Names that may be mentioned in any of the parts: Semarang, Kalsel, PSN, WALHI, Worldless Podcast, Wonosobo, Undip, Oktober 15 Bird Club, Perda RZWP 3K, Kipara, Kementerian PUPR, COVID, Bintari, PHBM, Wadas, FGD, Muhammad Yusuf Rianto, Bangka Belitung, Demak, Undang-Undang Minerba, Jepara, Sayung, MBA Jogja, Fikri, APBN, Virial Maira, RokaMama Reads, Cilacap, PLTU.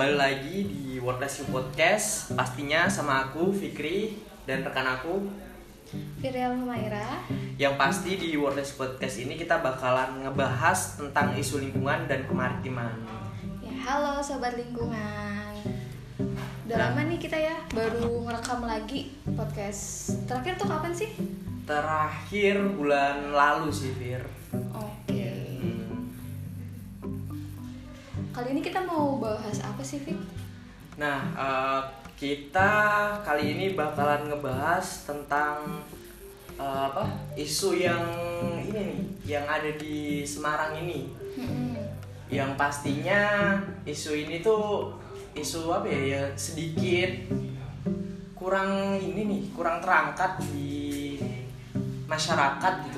Kembali lagi di Worldless Podcast, pastinya sama aku Fikri dan rekan aku Virial Maira. Yang pasti di Worldless Podcast ini kita bakalan ngebahas tentang isu lingkungan dan kemaritiman. Ya, halo sobat lingkungan. Udah lama nih kita ya baru ngerekam lagi podcast. Terakhir tuh kapan sih? Terakhir bulan lalu sih, Fir. Kali ini kita mau bahas apa sih, Fik? Nah, kita kali ini bakalan ngebahas tentang isu yang ini nih, yang ada di Semarang ini. Yang pastinya isu ini tuh isu apa ya? Sedikit kurang ini nih, kurang terangkat di masyarakat gitu.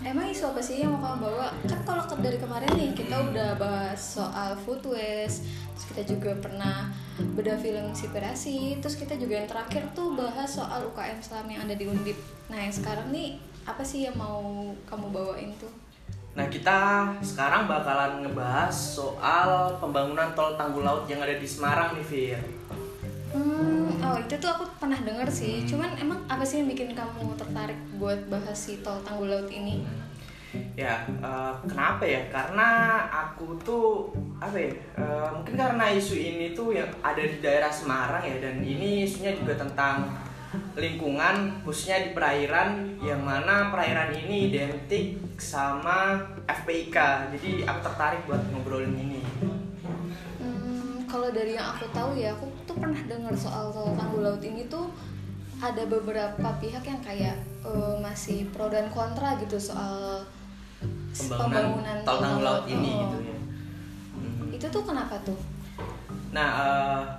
Emang isu apa sih yang mau kamu bawa? Kan kalau dari kemarin nih kita udah bahas soal food waste, terus kita juga pernah beda film inspirasi, terus kita juga yang terakhir tuh bahas soal UKM selam yang ada di Undip. Nah, yang sekarang nih apa sih yang mau kamu bawain tuh? Nah, kita sekarang bakalan ngebahas soal pembangunan tol tanggul laut yang ada di Semarang nih, Fir. Oh itu tuh aku pernah dengar sih. Cuman emang apa sih yang bikin kamu tertarik buat bahas si tol tanggul laut ini? Ya kenapa ya? Karena aku tuh mungkin karena isu ini tuh yang ada di daerah Semarang ya, dan ini isunya juga tentang lingkungan khususnya di perairan, yang mana perairan ini identik sama FPIK. Jadi aku tertarik buat ngobrolin ini. Kalau dari yang aku tahu ya, aku tuh pernah dengar soal tol tanggul laut ini tuh ada beberapa pihak yang kayak masih pro dan kontra gitu soal pembangunan tol tanggul laut ini gitu ya. Itu tuh kenapa tuh? Nah,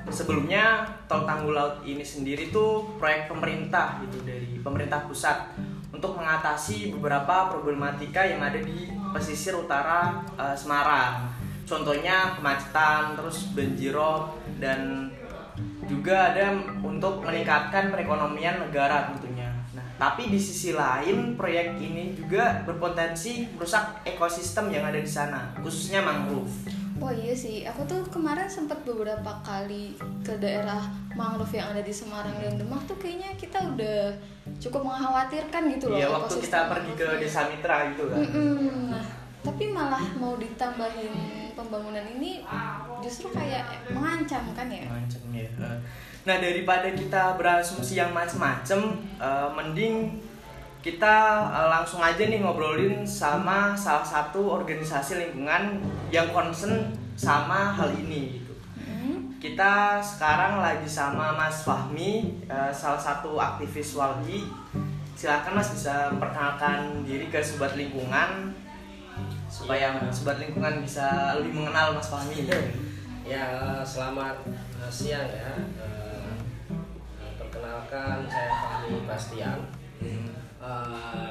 sebelumnya tol tanggul laut ini sendiri tuh proyek pemerintah gitu, dari pemerintah pusat untuk mengatasi beberapa problematika yang ada di pesisir utara Semarang. Contohnya kemacetan, terus banjirop, dan juga ada untuk meningkatkan perekonomian negara tentunya. Nah, tapi di sisi lain proyek ini juga berpotensi merusak ekosistem yang ada di sana, khususnya mangrove. Oh iya sih, aku tuh kemarin sempat beberapa kali ke daerah mangrove yang ada di Semarang dan Demak tuh kayaknya kita udah cukup mengkhawatirkan gitu loh. Iya, waktu kita pergi ke Desa Mitra gitu kan. Nah, tapi malah mau ditambahin pembangunan ini justru kayak mengancam kan ya? Mengancam ya. Nah, daripada kita berasumsi yang macem-macem, mending kita langsung aja nih ngobrolin sama salah satu organisasi lingkungan yang concern sama hal ini gitu. Kita sekarang lagi sama Mas Fahmi, salah satu aktivis WALHI. Silakan Mas bisa memperkenalkan diri ke sobat lingkungan, supaya sobat lingkungan bisa lebih mengenal Mas Fahmi. Ya, selamat siang ya. Perkenalkan, saya Fahmi Prastian.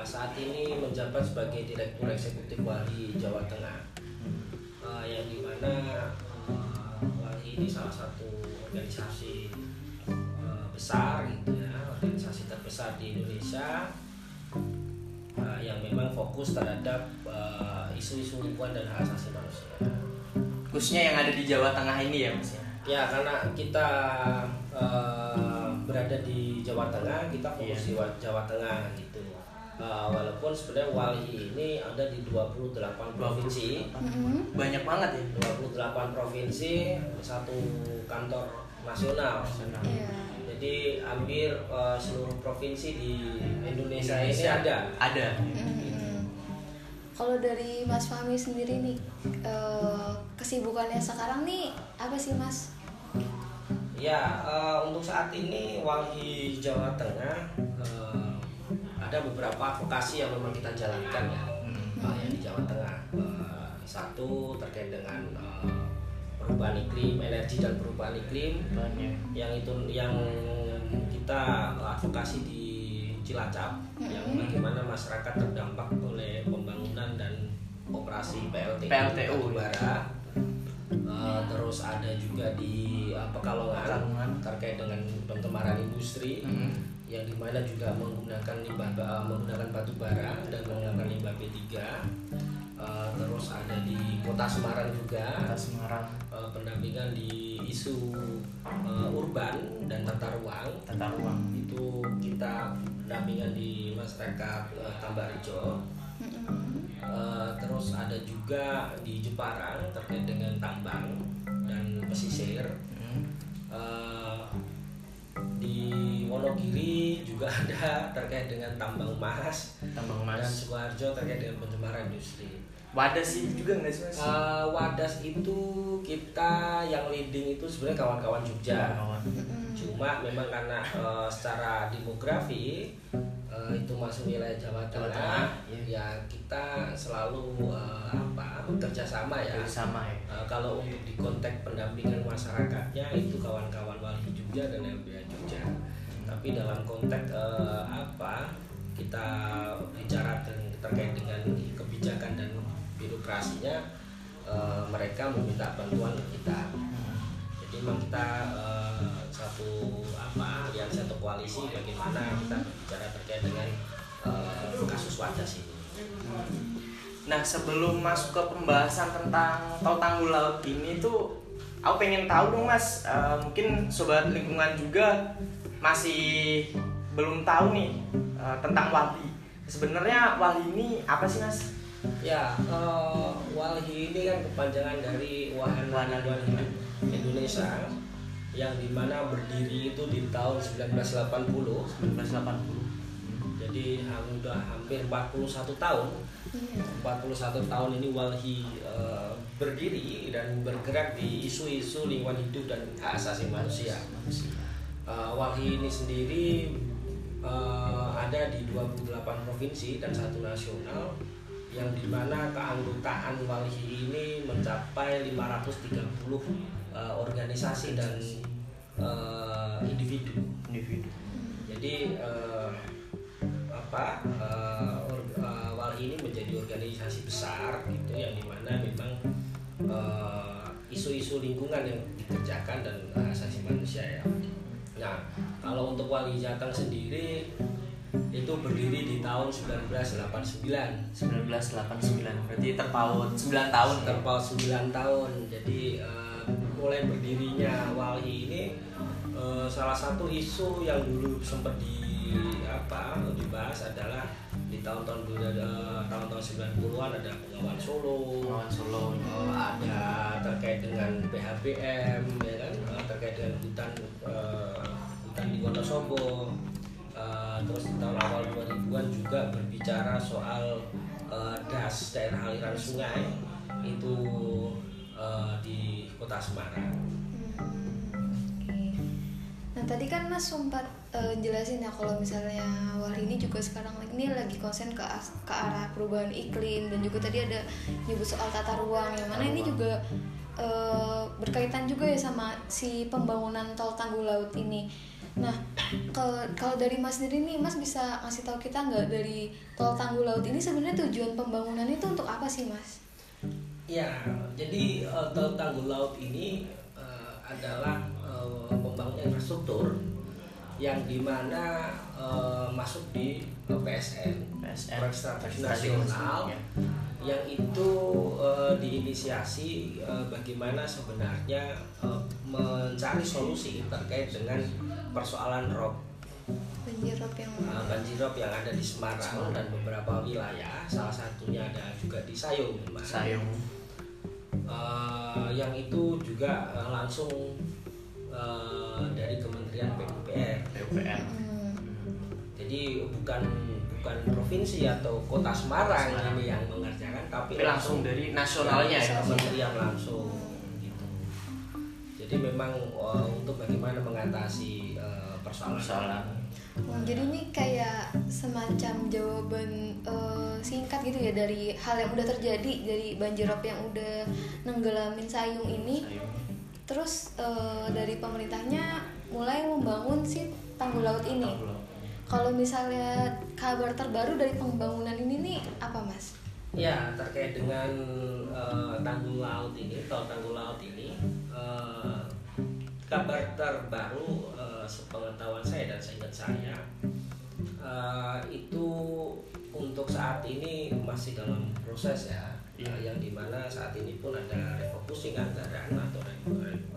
Saat ini menjabat sebagai Direktur Eksekutif WALHI Jawa Tengah, yang dimana WALHI ini salah satu organisasi besar gitu ya, organisasi terbesar di Indonesia, yang memang fokus terhadap isu-isu lingkungan dan hak asasi manusia, khususnya yang ada di Jawa Tengah ini ya, Mas. Ya, karena kita berada di Jawa Tengah, kita fokus di Jawa Tengah gitu. Walaupun sebenarnya WALHI ini ada di 28 provinsi, banyak banget ya. 28 provinsi, satu kantor nasional. Jadi hampir seluruh provinsi di Indonesia ini ada. Kalau dari Mas Fahmi sendiri nih, kesibukannya sekarang nih apa sih, Mas? Ya, untuk saat ini WALHI Jawa Tengah ada beberapa advokasi yang memang kita jalankan ya, yang di Jawa Tengah. Satu terkait dengan perubahan iklim, energi dan perubahan iklim, yang kita advokasi di Cilacap, yang bagaimana masyarakat terdampak oleh pembangunan dan operasi PLTU Kipara. Terus ada juga di Pekalongan terkait dengan pencemaran industri, yang dimana juga menggunakan batu bara dan menggunakan limbah P3. Terus ada di Kota Semarang juga. pendampingan di isu urban dan tata ruang itu kita pendampingan di masyarakat Tambakrejo. Terus ada juga di Jepara terkait dengan tambang dan pesisir. Di Monokiri juga ada terkait dengan tambang emas dan Sukoharjo terkait dengan pencemaran industri. Wadas itu juga nggak sih Mas? Wadas itu kita yang leading itu sebenarnya kawan-kawan Jogja. Cuma memang karena secara demografi itu masuk wilayah Jawa Tengah, ya kita selalu bekerja sama. Kalau untuk di konteks pendampingan masyarakatnya itu kawan-kawan WALHI Jogja dan MBA Jogja. Tapi dalam konteks kita bicara terkait dengan kebijakan dan birokrasinya, mereka meminta bantuan ke kita. Jadi memang kita satu koalisi bagaimana kita bicara terkait dengan kasus Wadas ini. Nah, sebelum masuk ke pembahasan tentang tol tanggul laut ini tuh, aku pengen tahu dong Mas, mungkin sobat lingkungan juga masih belum tahu nih tentang WALHI. Sebenarnya WALHI ini apa sih Mas? Ya, WALHI ini kan kepanjangan dari Wahana Lingkungan Indonesia, yang dimana berdiri itu di tahun 1980. Jadi sudah hampir 41 tahun ini WALHI berdiri dan bergerak di isu-isu lingkungan hidup dan hak asasi manusia. WALHI ini sendiri ada di 28 provinsi dan 1 nasional, yang dimana keanggotaan WALHI ini mencapai 530 organisasi dan individu. Jadi WALHI ini menjadi organisasi besar gitu, yang dimana memang isu-isu lingkungan yang dikerjakan dan hak asasi manusia ya. Nah, kalau untuk WALHI Jateng sendiri itu berdiri di tahun 1989. Berarti terpaut 9 tahun. Jadi mulai berdirinya WALHI ini salah satu isu yang dulu sempat dibahas adalah di tahun-tahun 90-an ada pengawan Solo, ada terkait dengan PHBM ya kan, terkait dengan hutan di Wonosobo. Terus di tahun awal 2000-an juga berbicara soal das, daerah aliran sungai itu di kota Semarang. Nah, tadi kan Mas sempat jelasin ya kalau misalnya WALHI ini juga sekarang ini lagi konsen ke arah perubahan iklim, dan juga tadi ada nyebut soal tata ruang yang mana ini juga berkaitan juga ya sama si pembangunan tol tanggul laut ini. Nah, kalau dari Mas sendiri nih, Mas bisa ngasih tahu kita nggak dari tol tanggul laut ini sebenarnya tujuan pembangunan itu untuk apa sih Mas? Ya, jadi tol tanggul laut ini adalah pembangunan infrastruktur yang dimana masuk di PSN proyek strategis nasional ya. Yang itu diinisiasi bagaimana sebenarnya mencari solusi terkait dengan persoalan banjir rob yang ada di Semarang dan beberapa wilayah, salah satunya ada juga di Sayung. Yang itu juga langsung dari Kementerian PUPR. Jadi bukan provinsi atau kota Semarang ini yang mengerjakan, tapi langsung dari nasionalnya ya, kementerian langsung gitu. Jadi memang untuk bagaimana mengatasi persoalan. Jadi ini kayak semacam jawaban singkat gitu ya dari hal yang udah terjadi, dari banjir rob yang udah nenggelamin Sayung ini. Terus dari pemerintahnya mulai membangun si tanggul laut ini. Kalau misalnya kabar terbaru dari pembangunan ini nih apa Mas? Ya, terkait dengan tol tanggul laut ini, kabar terbaru sepengetahuan saya dan seingat saya itu untuk saat ini masih dalam proses ya. yang dimana saat ini pun ada refocusing anggaran atau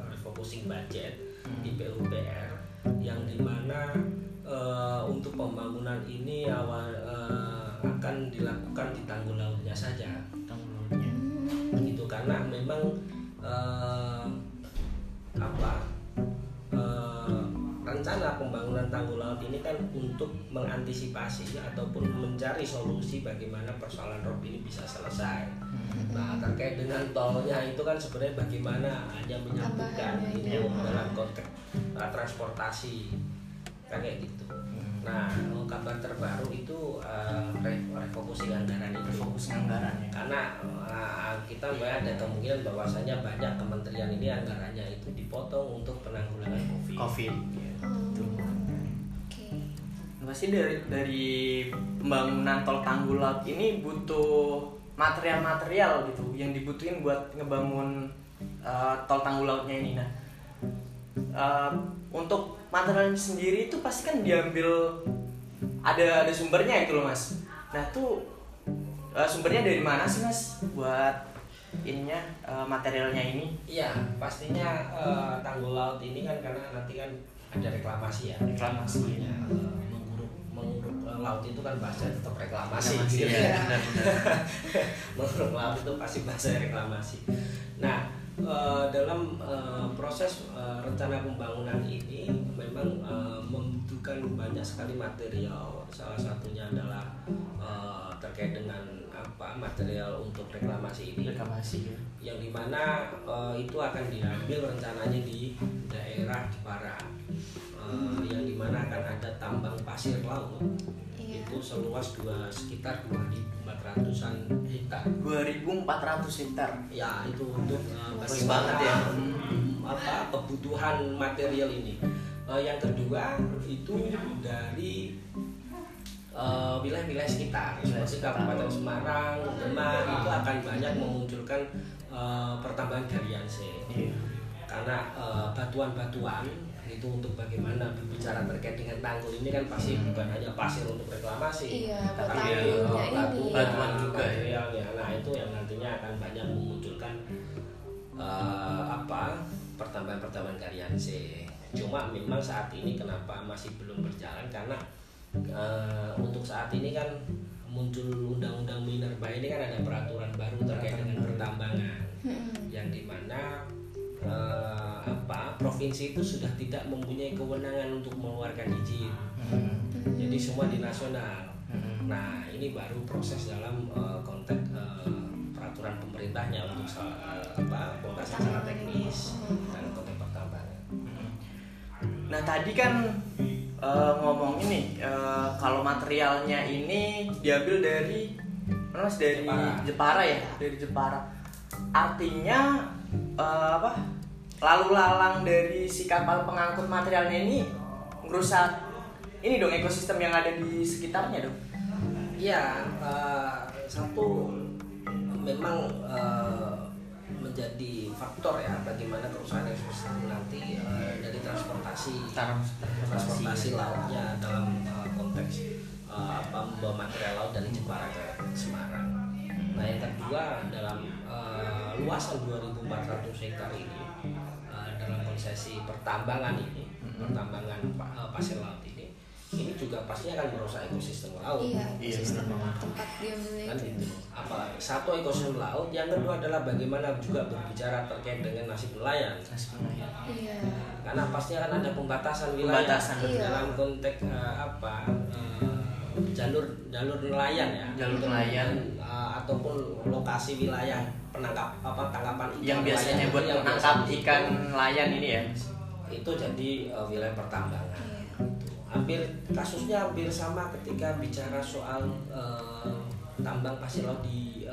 refocusing budget di PUPR, yang dimana untuk pembangunan ini awal akan dilakukan di tanggul lautnya saja, begitu, karena memang rencana pembangunan tanggul laut ini kan untuk mengantisipasi ataupun mencari solusi bagaimana persoalan rob ini bisa selesai. Nah, terkait dengan tolnya itu kan sebenarnya bagaimana hanya menyambungkan itu dalam konteks transportasi kayak gitu. Nah, kabar terbaru itu refocusing anggaran itu. Refocusing anggaran ya. Karena kita ada kemungkinan bahwasanya banyak kementerian ini anggarannya itu dipotong untuk penanggulangan COVID. Ya. Betul. Oke. Pasti dari pembangunan tol tanggul laut ini butuh material-material gitu yang dibutuhin buat ngebangun tol tanggul lautnya ini. Nah, untuk materialnya sendiri itu pasti kan diambil ada sumbernya itu loh mas. Nah tuh sumbernya dari mana sih mas buat ininya materialnya ini? Iya pastinya tanggul laut ini kan karena nanti kan ada reklamasi ya. Reklamasinya menguruk laut itu kan bahasa tetap reklamasi. Iya. Menguruk laut itu pasti bahasa reklamasi. Nah. Dalam proses rencana pembangunan ini memang membutuhkan banyak sekali material. Salah satunya adalah terkait dengan material untuk reklamasi ini. Reklamasi. Yang dimana itu akan diambil rencananya di daerah Jepara, yang dimana akan ada tambang pasir laut. Itu seluas sekitar 2.400-an hektar. 2.400 hektar. Ya, itu untuk banget ya. Kebutuhan material ini. Yang kedua itu dari wilayah-wilayah sekitar, seperti Kabupaten Semarang, Demak, itu akan banyak memunculkan pertambangan galianse. Yeah. Karena batuan-batuan itu untuk bagaimana berbicara terkait dengan tanggul ini kan pasti bukan hanya pasir untuk reklamasi, tapi batuan juga ya. Nah itu yang nantinya akan banyak memunculkan pertambangan galianse. Cuma memang saat ini kenapa masih belum berjalan karena untuk saat ini kan muncul Undang-Undang Minerba ini kan ada peraturan baru terkait dengan pertambangan, yang dimana provinsi itu sudah tidak mempunyai kewenangan untuk mengeluarkan izin, jadi semua di nasional. Nah ini baru proses dalam konteks peraturan pemerintahnya untuk konteks secara teknis dan konteks pertambangan. Nah tadi kan ngomong ini kalau materialnya ini diambil dari Jepara ya, dari Jepara. Artinya lalu lalang dari si kapal pengangkut materialnya ini merusak ini dong ekosistem yang ada di sekitarnya dong. Iya, satu memang menjadi faktor ya bagaimana kerusakan ekosistem nanti dari transportasi lautnya dalam konteks membawa material laut dari Jepara ke Semarang. Nah yang kedua dalam luasan 2.400 hektar ini. Dalam konsesi pertambangan ini, pasir laut ini juga pastinya akan merusak ekosistem laut. Ekosistem tempat dia memiliki. Apalagi satu ekosistem laut, yang kedua adalah bagaimana juga berbicara terkait dengan nasib nelayan. Iya. Karena pastinya kan ada pembatasan wilayah dalam konteks jalur nelayan ya. Jalur nelayan ataupun lokasi wilayah penangkap tangkapan ikan yang biasanya buat menangkap ikan nelayan ini ya. Itu jadi wilayah pertambangan. Kasusnya hampir sama ketika bicara soal tambang pasir laut di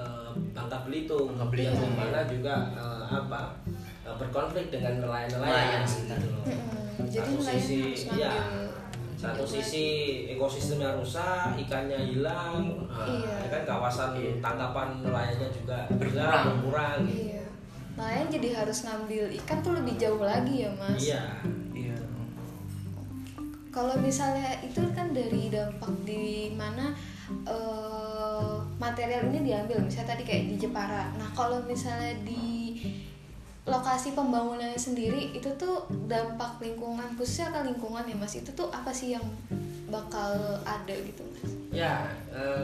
Bangka Belitung. Yang mana juga berkonflik dengan nelayan-nelayan gitu loh. Jadi satu sisi ekosistemnya rusak, ikannya hilang, kan kawasan tangkapan nelayannya juga berkurang. Iya. Nelayan jadi harus ngambil ikan tuh lebih jauh lagi ya mas. Iya. Kalau misalnya itu kan dari dampak di mana material ini diambil, misalnya tadi kayak di Jepara. Nah, kalau misalnya di lokasi pembangunannya sendiri, itu tuh dampak lingkungan, khususnya kan lingkungan ya Mas, itu tuh apa sih yang bakal ada gitu Mas? Ya,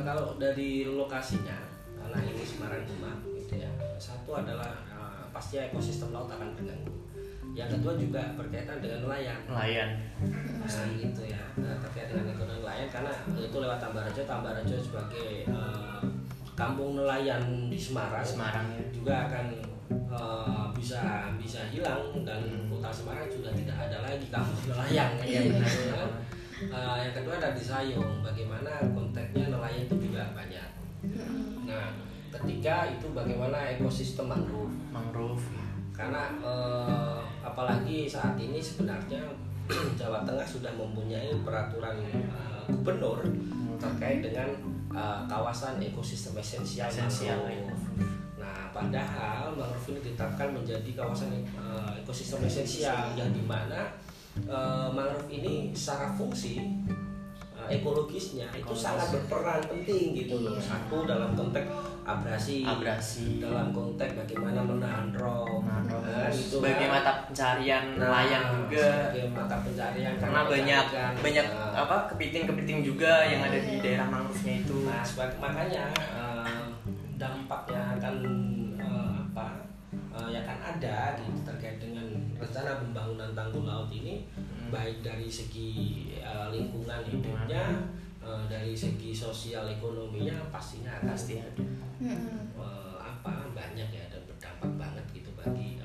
kalau dari lokasinya, karena ini Semarang Demak gitu ya, satu adalah pasti ekosistem laut akan terganggu. Yang kedua juga berkaitan dengan nelayan pasti gitu ya, terkait dengan ekonomi nelayan, karena itu lewat Tambakrejo sebagai kampung nelayan di Semarang ya, juga akan bisa hilang, dan kota Semarang juga tidak ada lagi kampung nelayan ya, benar ya. Yang kedua ada di Sayung, bagaimana konteksnya nelayan itu juga banyak. Nah, ketiga itu bagaimana ekosistem mangrove karena apalagi saat ini sebenarnya Jawa Tengah sudah mempunyai peraturan gubernur terkait dengan kawasan ekosistem esensial mangrove. Nah, padahal mangrove ini ditetapkan menjadi kawasan ekosistem esensial, yang dimana mangrove ini secara fungsi ekologisnya itu sangat berperan penting gitu loh. Satu dalam konteks abrasi, dalam konteks bagaimana menahan rob gitu, sebagai mata pencarian nelayan juga, sebagai mata pencarian karena banyak kepiting juga yang ada di daerah mangrove-nya itu. Nah, makanya dampaknya akan yang akan ada gitu, terkait dengan rencana pembangunan tanggul laut ini, baik dari segi lingkungan hidupnya, dari segi sosial ekonominya pastinya akan banyak ya, dan berdampak banget gitu bagi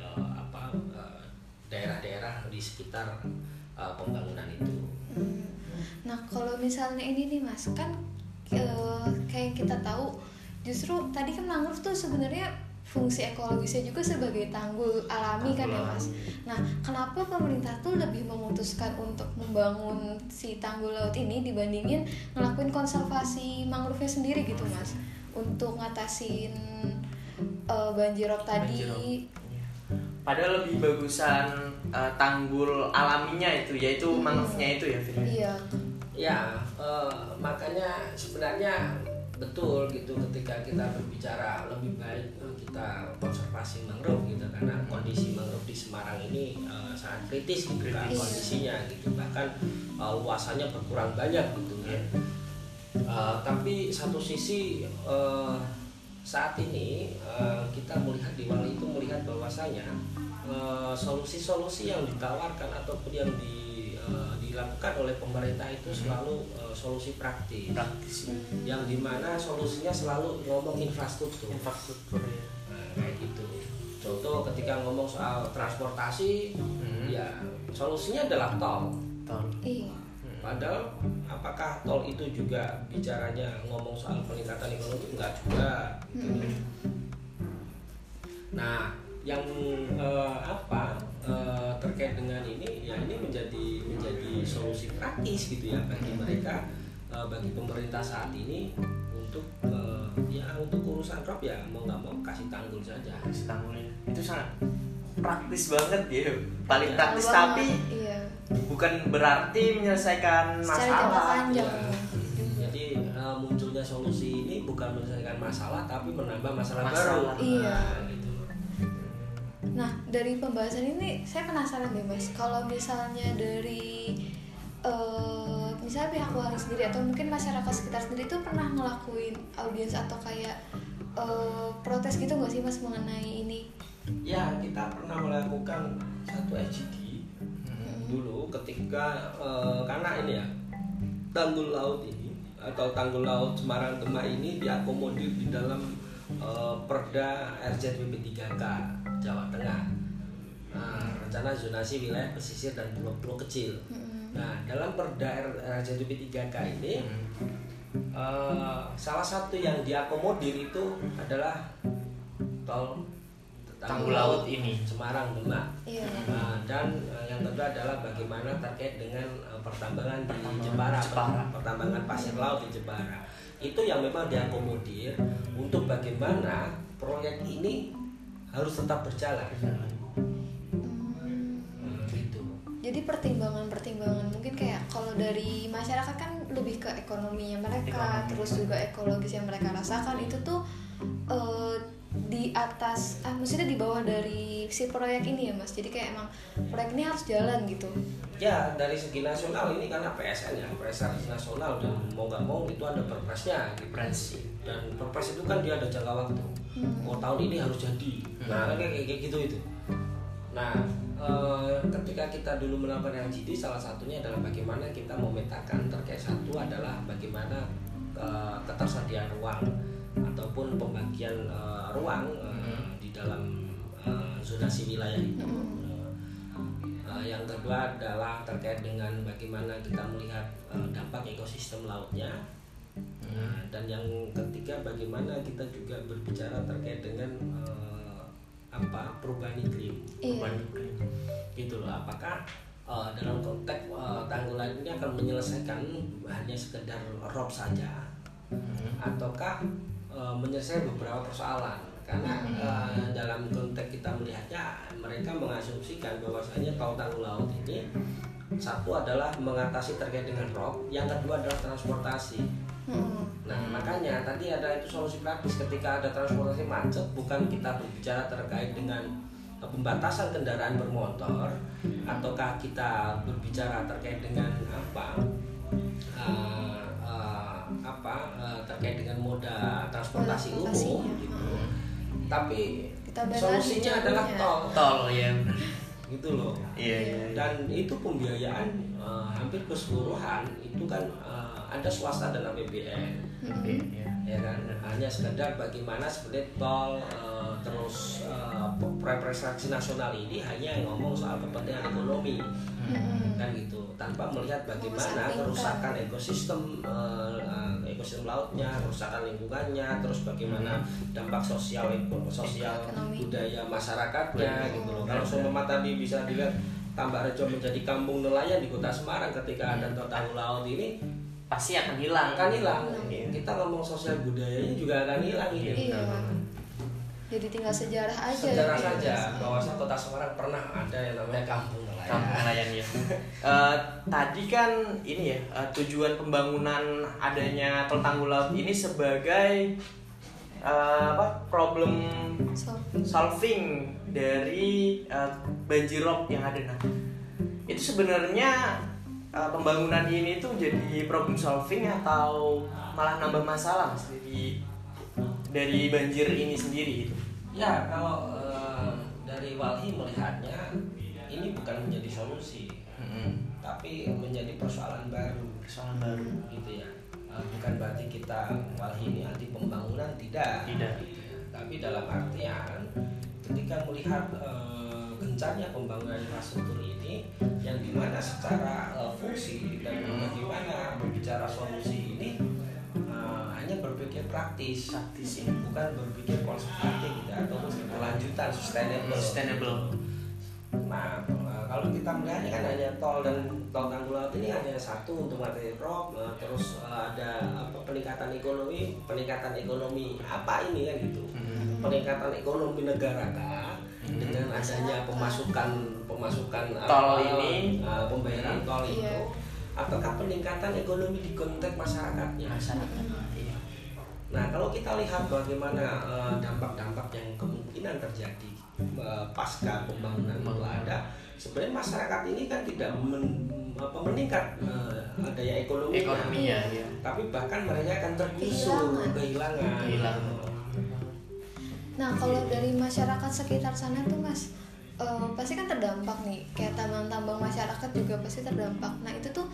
daerah-daerah di sekitar pembangunan itu. Nah, kalau misalnya ini nih Mas, kan kayak kita tahu justru tadi kan mangrove tuh sebenarnya fungsi ekologisnya juga sebagai tanggul alami kan ya Mas. Nah, kenapa pemerintah tuh lebih memutuskan untuk membangun si tanggul laut ini dibandingin ngelakuin konservasi mangrove-nya sendiri gitu Mas, untuk ngatasin banjirop tadi? Padahal lebih bagusan tanggul alaminya itu, yaitu mangrove-nya itu ya Fir? Iya. Ya, makanya sebenarnya betul gitu, ketika kita berbicara lebih baik kita konservasi mangrove gitu, karena kondisi mangrove di Semarang ini sangat kritis gitu kan kondisinya gitu, bahkan luasannya berkurang banyak gitu kan. Tapi satu sisi saat ini kita melihat di WALHI itu melihat bahwasanya solusi-solusi yang ditawarkan ataupun yang dilakukan oleh pemerintah itu selalu solusi praktis yang dimana solusinya selalu ngomong infrastruktur ya. Nah, kayak gitu. Contoh ketika ngomong soal transportasi, ya solusinya adalah tol. Padahal apakah tol itu juga bicaranya ngomong soal peningkatan ekonomi? Enggak juga gitu. Nah, yang terkait dengan ini ya, ini menjadi solusi praktis gitu ya bagi mereka, bagi pemerintah saat ini untuk untuk urusan rob ya mau nggak mau kasih tanggulnya itu sangat praktis banget ya, paling praktis ya, tapi bukan berarti menyelesaikan masalah ya. Jadi munculnya solusi ini bukan menyelesaikan masalah tapi menambah masalah baru. Gitu. Nah, dari pembahasan ini saya penasaran deh Mas, kalau misalnya dari misalnya pihak WALHI sendiri atau mungkin masyarakat sekitar sendiri tuh pernah ngelakuin audiens atau kayak protes gitu nggak sih Mas mengenai ini? Ya, kita pernah melakukan satu FGD dulu ketika karena ini ya tanggul laut ini atau tanggul laut Semarang Demak ini diakomodir di dalam Perda RZWP 3K Jawa Tengah, rencana zonasi wilayah pesisir dan pulau-pulau kecil. Nah, dalam Perda RZWP 3K ini salah satu yang diakomodir itu adalah tanggul laut ini Semarang Demak. Dan yang kedua adalah bagaimana terkait dengan pertambangan pasir laut di Jepara. Itu yang memang diakomodir untuk bagaimana proyek ini harus tetap berjalan. Gitu. Jadi pertimbangan-pertimbangan mungkin kayak kalau dari masyarakat kan lebih ke ekonominya mereka, terus juga ekologis yang mereka rasakan itu tuh di atas, maksudnya di bawah dari si proyek ini ya Mas. Jadi kayak emang proyek ini harus jalan gitu. Ya, dari segi nasional ini karena PSN ya, PSN nasional, dan mau nggak mau itu ada perpresnya gitu. Dan perpres itu kan dia ada jangka waktu. Oh, tahun ini harus jadi. Nah, kayak gitu itu. Nah, ketika kita dulu melakukan RZD, salah satunya adalah bagaimana kita memetakan terkait satu adalah bagaimana ketersediaan ruang ataupun pembagian ruang di dalam zonasi wilayah itu. Yang kedua adalah terkait dengan bagaimana kita melihat dampak ekosistem lautnya. Dan yang ketiga bagaimana kita juga berbicara terkait dengan perubahan iklim, gitu loh. Apakah dalam konteks tanggulan ini akan menyelesaikan hanya sekedar rob saja, ataukah menyelesaikan beberapa persoalan? Karena dalam konteks kita melihatnya, mereka mengasumsikan bahwasanya tol tanggul laut ini satu adalah mengatasi terkait dengan rob, yang kedua adalah transportasi. Nah, makanya tadi ada itu solusi praktis ketika ada transportasi macet, bukan kita berbicara terkait dengan pembatasan kendaraan bermotor, ataukah kita berbicara terkait dengan terkait dengan moda transportasi umum gitu. Tapi solusinya adalah tol ya. Gitu loh. Iya. Dan itu pembiayaan hampir keseluruhan itu kan ada swasta dalam APBN, ya kan, hanya sekedar bagaimana sebenarnya tol, terus representasi nasional ini hanya ngomong soal kepentingan ekonomi, kan gitu, tanpa melihat bagaimana kerusakan ekosistem lautnya, kerusakan lingkungannya, terus bagaimana dampak sosial budaya masyarakatnya, gitu loh. Kalau seumpama tadi bisa dilihat Tambakrejo menjadi kampung nelayan di kota Semarang ketika ada tol tanggul laut ini, pasti akan hilang, Kita ngomong sosial budayanya juga akan hilang gitu. Jadi tinggal sejarah aja. Bahwasanya kota Semarang pernah ada yang namanya kampung nelayan. Kampung nelayan ya. Tadi kan ini ya, tujuan pembangunan adanya tol tanggul laut ini sebagai problem solving dari banjir rob yang ada. Nah, itu sebenarnya pembangunan ini tuh jadi problem solving atau malah nambah masalah dari banjir ini sendiri gitu. Ya, kalau dari WALHI melihatnya ini bukan menjadi solusi, tapi menjadi persoalan baru gitu ya. Bukan berarti kita WALHI ini anti pembangunan, tidak. Gitu ya. Tapi dalam artian ketika melihat gencarnya pembangunan infrastruktur ini, yang dimana secara fungsi dan bagaimana berbicara solusi ini hanya berpikir praktis ini, bukan berpikir konservatif gitu, atau berkelanjutan, sustainable. Nah, kalau kita melihatnya kan hanya tol dan tol tanggul laut ini hanya satu untuk materi rob, terus ada peningkatan ekonomi apa ini kan gitu, peningkatan ekonomi negara kan, dengan adanya pemasukan tol ini, pembayaran tol itu, ataukah peningkatan ekonomi di konteks masyarakatnya. Nah, kalau kita lihat bagaimana dampak-dampak yang kemungkinan terjadi pasca pembangunan melanda, sebenarnya masyarakat ini kan tidak meningkat daya ekonominya, tapi bahkan mereka akan tergusur, kehilangan. Nah, kalau dari masyarakat sekitar sana tuh Mas, pasti kan terdampak nih, kayak tambang-tambang masyarakat juga pasti terdampak. Nah, itu tuh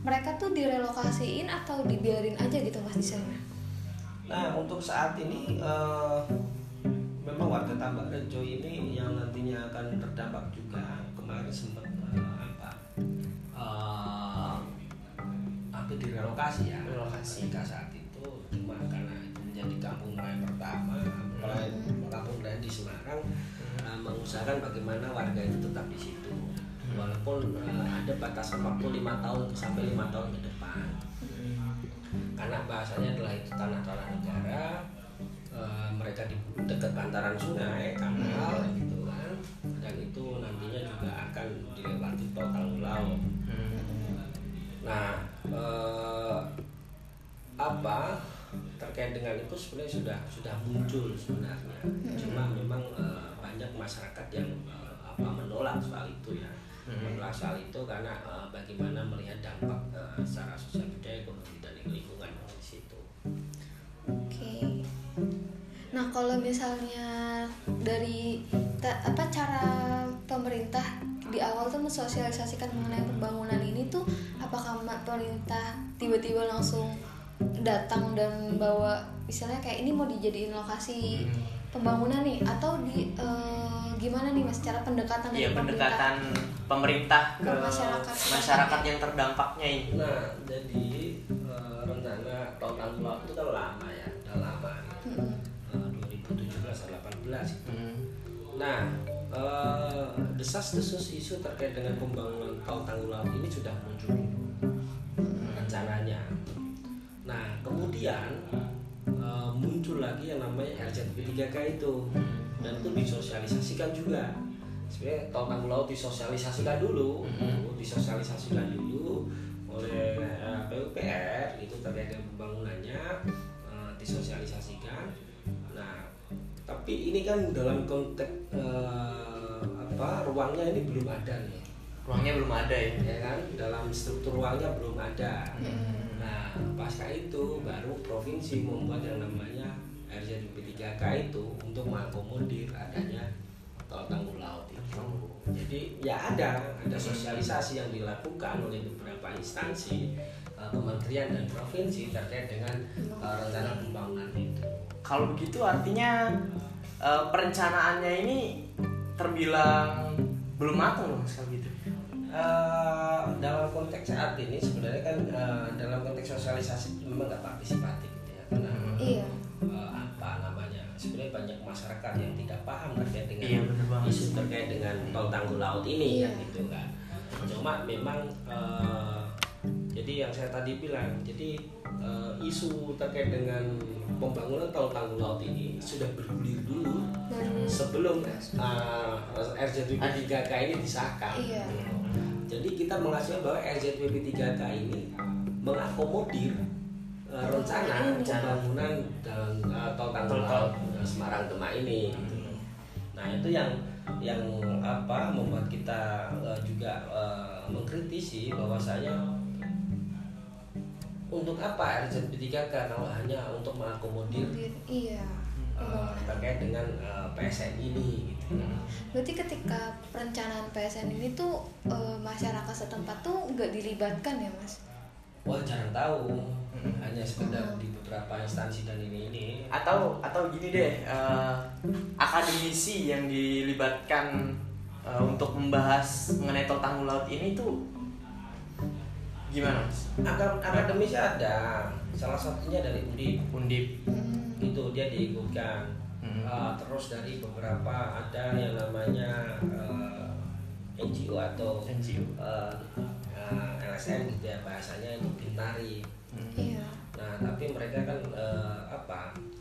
mereka tuh direlokasiin atau dibiarin aja gitu Mas di sana? Nah, untuk saat ini memang warga Tambakrejo ini yang nantinya akan terdampak juga. Kemarin sempat hampir direlokasi ya, ketika saat itu karena itu menjadi kampung nelayan pertama, kampung nelayan di Semarang, mengusahakan bagaimana warga itu tetap di situ, walaupun ada batasan waktu 5 tahun ke depan, karena bahasanya adalah itu tanah negara, mereka di dekat bantaran sungai, kanal gitu kan, dan itu nantinya juga akan dilewati tol tanggul laut. Nah, itu sebenarnya sudah muncul sebenarnya, cuma memang banyak masyarakat yang menolak soal itu ya, menolak soal itu karena bagaimana melihat dampak secara sosial budaya, ekonomi dan lingkungan di situ. Oke. Nah kalau misalnya dari cara pemerintah di awal tuh mensosialisasikan mengenai pembangunan ini tuh, apakah pemerintah tiba-tiba langsung datang dan bawa misalnya kayak ini mau dijadiin lokasi pembangunan nih, atau di gimana nih mas cara pendekatan dari pemerintah ke masyarakat yang terdampaknya ini? Nah jadi rencana tahun lalu itu kan lama ya, udah lama nih 2017-18 itu. Nah desas-desus isu terkait dengan pembangunan tol Tanggulal ini sudah muncul rencananya. Nah kemudian muncul lagi yang namanya RZWP 3K itu, dan itu disosialisasikan juga. Sebenarnya tol Tanggulal disosialisasikan dulu oleh PUPR itu terkait dengan pembangunannya, disosialisasikan. Nah tapi ini kan dalam konteks ruangnya ini belum ada nih. Ruangnya belum ada ya, ya kan, dalam struktur ruangnya belum ada. Nah pasca itu baru provinsi membuat yang namanya RZWP 3K itu untuk mengakomodir adanya tol tanggul laut itu. Jadi ya ada sosialisasi yang dilakukan oleh beberapa instansi, kementerian dan provinsi terkait dengan rencana pembangunan itu. Kalau begitu artinya perencanaannya ini terbilang belum matang loh mas, kalau gitu. Dalam konteks saat ini sebenarnya kan dalam konteks sosialisasi memang nggak partisipatif gitu ya, karena sebenarnya banyak masyarakat yang tidak paham terkait dengan isu terkait dengan tol tanggul laut ini kan gitu kan. Cuma memang jadi yang saya tadi bilang, jadi isu terkait dengan pembangunan tol tanggul laut ini sudah bergulir dulu sebelum RZWP 3K ini disahkan. Jadi kita mengacu bahwa RZWP 3K ini mengakomodir rencana pembangunan dalam tol tanggul laut Semarang Demak ini. Nah itu yang membuat kita juga mengkritisi bahwasanya untuk apa RZWP 3K kalau hanya untuk mengakomodir terkait dengan PSN ini gitu. Berarti ketika perencanaan PSN ini tuh masyarakat setempat tuh nggak dilibatkan ya mas? Wah jarang tahu, hanya sekedar di beberapa instansi dan ini. Atau gini deh, akademisi yang dilibatkan untuk membahas mengenai tol tanggul laut ini tuh gimana mas? Akademisi ada, salah satunya dari Undip. Itu dia diikutkan, terus dari beberapa ada yang namanya NGO atau LSM gitu ya bahasanya itu bintari. Nah tapi mereka kan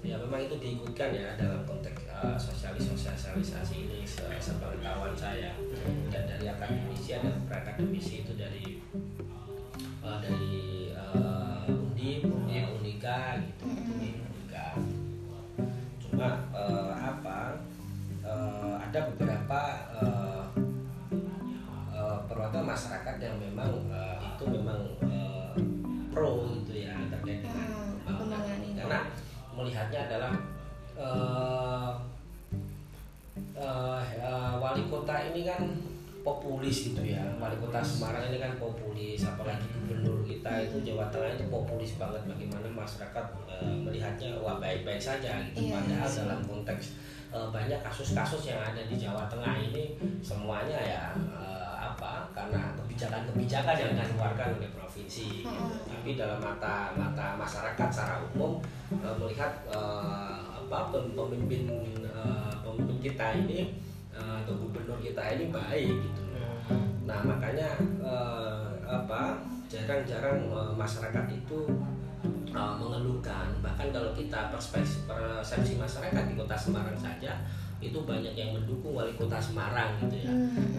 ya memang itu diikutkan ya dalam konteks sosialisasi ini sepengetahuan saya. Dan dari akademisi ada pra-akademisi itu dari Undip, Unika gitu. Ada beberapa perwakilan masyarakat yang memang itu memang pro gitu ya terkait dengan pembangunan ini, karena melihatnya adalah wali kota ini kan populis gitu ya, wali kota Semarang ini kan populis, apalagi gubernur kita itu Jawa Tengah itu populis banget. Bagaimana masyarakat melihatnya wah baik-baik saja gitu, padahal dalam konteks banyak kasus-kasus yang ada di Jawa Tengah ini semuanya ya karena kebijakan-kebijakan yang dikeluarkan oleh provinsi gitu. Tapi dalam mata masyarakat secara umum melihat pemimpin kita ini atau gubernur kita ini baik gitu. Nah makanya jarang-jarang masyarakat itu mengeluhkan. Bahkan kalau kita persepsi masyarakat di kota Semarang saja itu banyak yang mendukung wali kota Semarang gitu ya,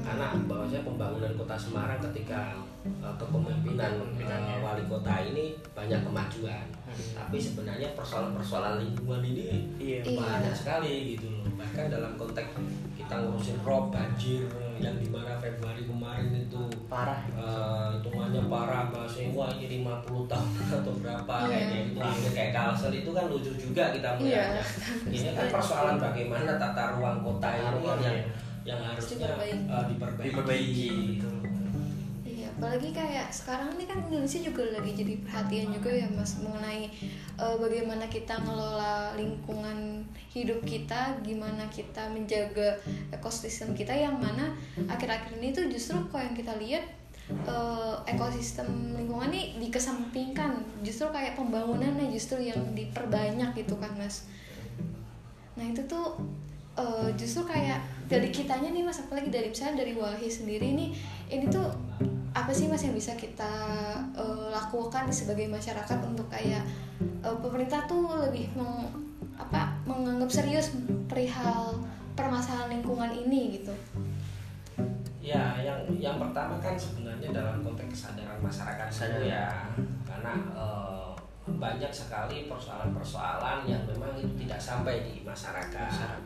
karena bahwasanya pembangunan kota Semarang ketika kepemimpinan wali kota ini banyak kemajuan, tapi sebenarnya persoalan-persoalan lingkungan ini banyak sekali gitu loh. Bahkan dalam konteks kita ngurusin rob, banjir yang di mana Februari kemarin itu parah, hitungannya parah, bahasanya wah ini 50 tahun atau berapa kayaknya itu kayak Kalsel itu kan lucu juga kita melihatnya. Ini kan persoalan bagaimana tata ruang kota ini yang harusnya diperbaiki gitu. Iya, apalagi kayak sekarang ini kan Indonesia juga lagi jadi perhatian juga ya Mas mengenai bagaimana kita ngelola lingkungan hidup kita, gimana kita menjaga ekosistem kita, yang mana akhir-akhir ini tuh justru kalau yang kita lihat ekosistem lingkungan ini dikesampingkan, justru kayak pembangunannya justru yang diperbanyak gitu kan Mas. Nah itu tuh justru kayak dari kitanya nih Mas, apalagi dari misalnya dari WALHI sendiri nih, ini tuh apa sih Mas yang bisa kita lakukan sebagai masyarakat untuk kayak pemerintah tuh lebih menganggap serius perihal permasalahan lingkungan ini gitu. Ya, yang pertama kan sebenarnya dalam konteks kesadaran masyarakat saja ya, karena banyak sekali persoalan-persoalan yang memang itu tidak sampai di masyarakat.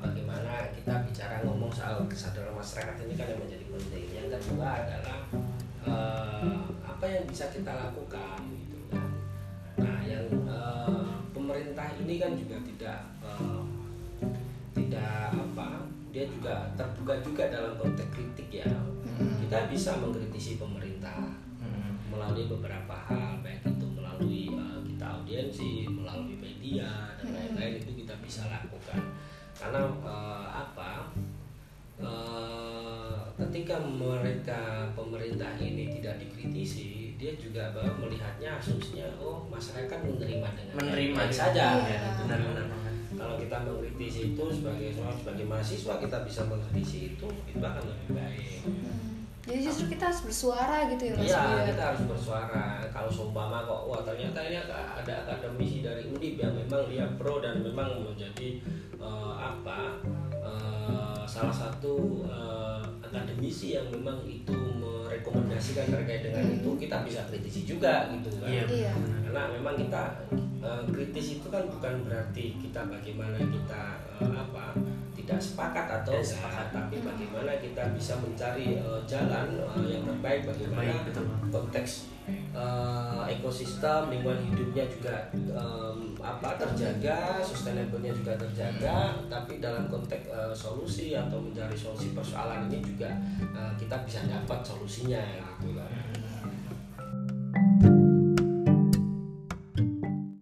Bagaimana kita bicara ngomong soal kesadaran masyarakat ini kan yang menjadi penting. Yang kedua adalah apa yang bisa kita lakukan gitu kan. Nah, yang pemerintah ini kan juga dia juga terbuka juga dalam konteks kritik ya. Kita bisa mengkritisi pemerintah melalui beberapa hal, baik itu melalui kita audiensi, melalui media dan lain-lain, itu kita bisa lakukan. Karena ketika mereka pemerintah ini tidak dikritisi, dia juga melihatnya asumsinya masyarakat menerima saja ya, benar-benar. Kalau kita mengkritisi itu sebagai mahasiswa kita bisa mengkritisi itu akan lebih baik. Jadi justru kita harus bersuara gitu ya Mas. Iya, kita harus bersuara. Kalau seumpama kok ternyata ini ada akademisi dari Undip yang memang dia pro dan memang menjadi salah satu akademisi yang memang itu merekomendasikan terkait dengan itu, kita bisa kritisi juga gitu kan. Iya. Karena memang kita kritis itu kan bukan berarti kita bagaimana kita tidak sepakat atau sepakat, tapi bagaimana kita bisa mencari jalan yang terbaik, bagaimana konteks ekosistem lingkungan hidupnya juga terjaga, sustainable-nya juga terjaga, tapi dalam konteks solusi atau mencari solusi persoalan ini juga kita bisa dapat solusinya gitu kan.